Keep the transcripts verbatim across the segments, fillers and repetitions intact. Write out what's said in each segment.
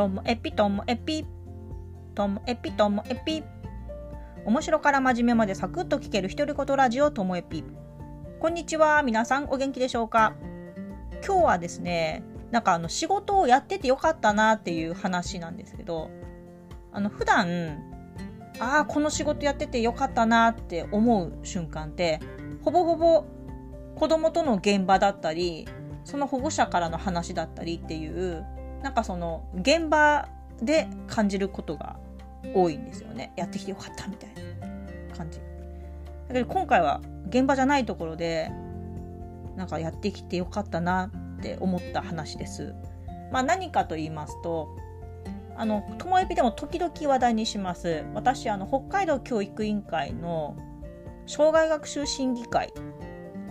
ともえぴともえぴともえぴともえぴ、面白から真面目までサクッと聞けるひとり言ラジオともえぴ。こんにちは、皆さんお元気でしょうか。今日はですね、なんかあの仕事をやっててよかったなっていう話なんですけど、あの普段ああこの仕事やっててよかったなって思う瞬間ってほぼほぼ子供との現場だったり、その保護者からの話だったりっていう、なんかその現場で感じることが多いんですよね。やってきてよかったみたいな感じだけど、今回は現場じゃないところでなんかやってきてよかったなって思った話です。まあ、何かと言いますと、あのともえびでも時々話題にします。私あの北海道教育委員会の障害学習審議会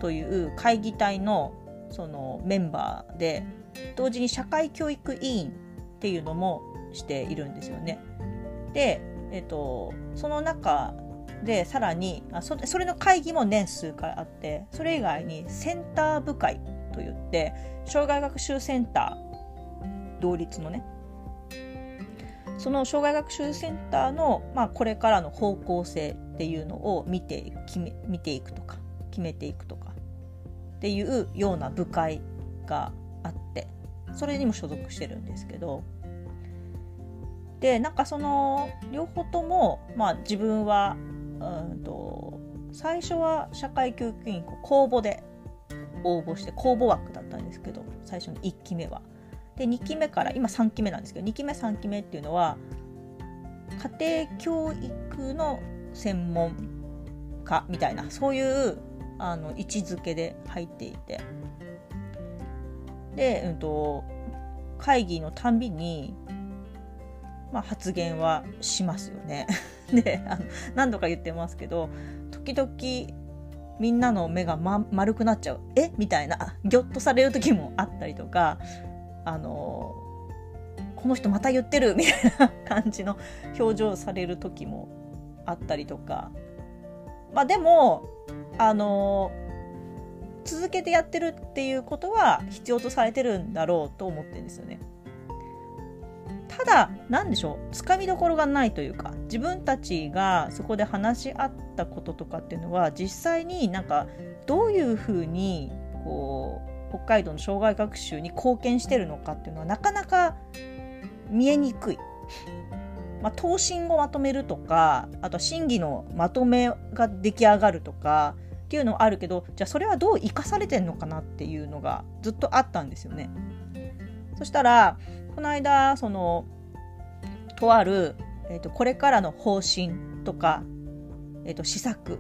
という会議体のそのメンバーで、同時に社会教育委員っていうのもしているんですよね。で、えっと、その中でさらにあ そ, それの会議も年数回あって、それ以外にセンター部会といって障害学習センター同立のね、その障害学習センターの、まあ、これからの方向性っていうのを見て決め見ていくとか決めていくとかっていうような部会があって、それにも所属してるんですけど、でなんかその両方とも、まあ、自分はうんと最初は社会教育委員公募で応募して、公募枠だったんですけど、最初のいっきめはで、にきめから今さんきめなんですけど、にきめさんきめっていうのは家庭教育の専門家みたいな、そういうあの位置づけで入っていて、で、うんと、会議のたんびに、まあ、発言はしますよねであの何度か言ってますけど、時々みんなの目が、ま、丸くなっちゃうえみたいなギョッとされる時もあったりとか、あのこの人また言ってるみたいな感じの表情される時もあったりとか、まあでもあの続けてやってるっていうことは必要とされてるんだろうと思ってるんですよね。ただ何でしょう、つかみどころがないというか、自分たちがそこで話し合ったこととかっていうのは実際になんかどういうふうにこう北海道の障害学習に貢献してるのかっていうのはなかなか見えにくい。まあ、答申をまとめるとか、あと審議のまとめが出来上がるとかっていうのはあるけど、じゃあそれはどう生かされてるのかなっていうのがずっとあったんですよね。そしたらこの間そのとある、えーと、これからの方針とか、えーと、施策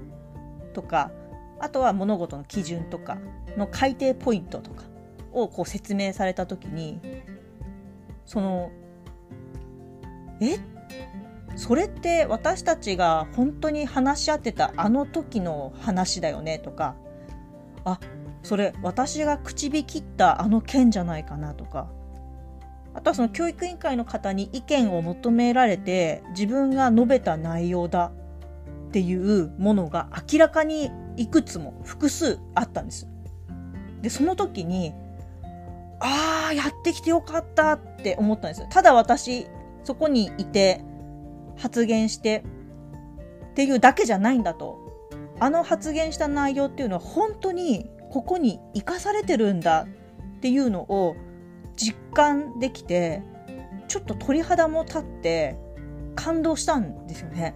とか、あとは物事の基準とかの改定ポイントとかをこう説明された時に、そのえそれって私たちが本当に話し合ってたあの時の話だよねとか、あそれ私が口火切ったあの件じゃないかなとか、あとはその教育委員会の方に意見を求められて自分が述べた内容だっていうものが明らかにいくつも複数あったんです。で、その時にああやってきてよかったって思ったんです。ただ私そこにいて発言してっていうだけじゃないんだと。あの発言した内容っていうのは本当にここに生かされてるんだっていうのを実感できて、ちょっと鳥肌も立って感動したんですよね。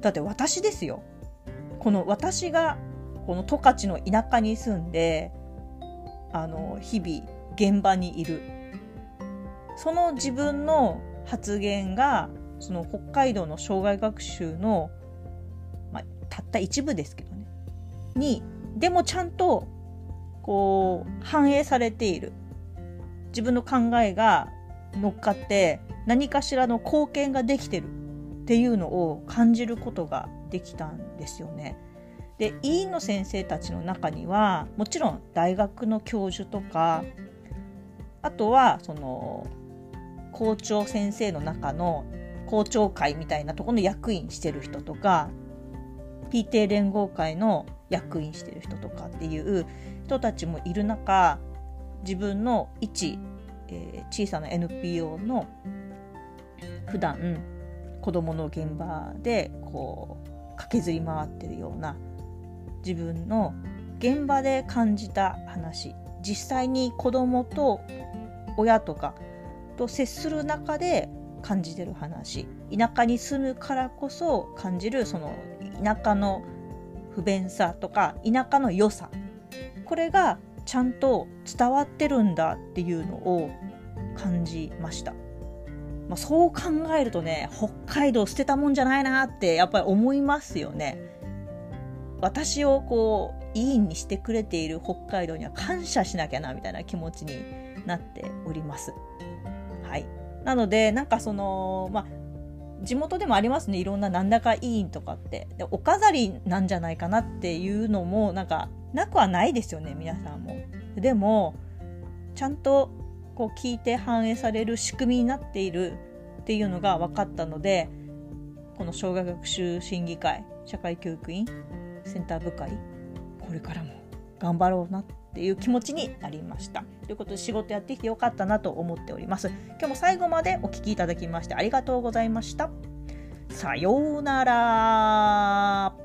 だって私ですよ。この私がこの十勝の田舎に住んで、あの日々現場にいる。その自分の発言がその北海道の障害学習の、まあ、たった一部ですけどね。にでもちゃんとこう反映されている。自分の考えが乗っかって何かしらの貢献ができてるっていうのを感じることができたんですよね。で、委員の先生たちの中にはもちろん大学の教授とか、あとはその校長先生の中の校長会みたいなところの役員してる人とか、 ピーティーエー 連合会の役員してる人とかっていう人たちもいる中、自分の位置えー、小さな エヌピーオー の普段子どもの現場でこう駆けずり回ってるような自分の現場で感じた話、実際に子どもと親とかと接する中で感じてる話、田舎に住むからこそ感じるその田舎の不便さとか田舎の良さ、これがちゃんと伝わってるんだっていうのを感じました。まあ、そう考えるとね、北海道捨てたもんじゃないなってやっぱり思いますよね。私をこう委員にしてくれている北海道には感謝しなきゃなみたいな気持ちになっております。はい。なのでなんかそのまあ地元でもありますね、いろんななんだか委員とかって、でお飾りなんじゃないかなっていうのもなんかなくはないですよね、皆さんも。でもちゃんとこう聞いて反映される仕組みになっているっていうのが分かったので、この障害学習審議会社会教育員センター部会、これからも頑張ろうなっていう気持ちになりました。ということで仕事やってきてよかったなと思っております。今日も最後までお聞きいただきましてありがとうございました。さようなら。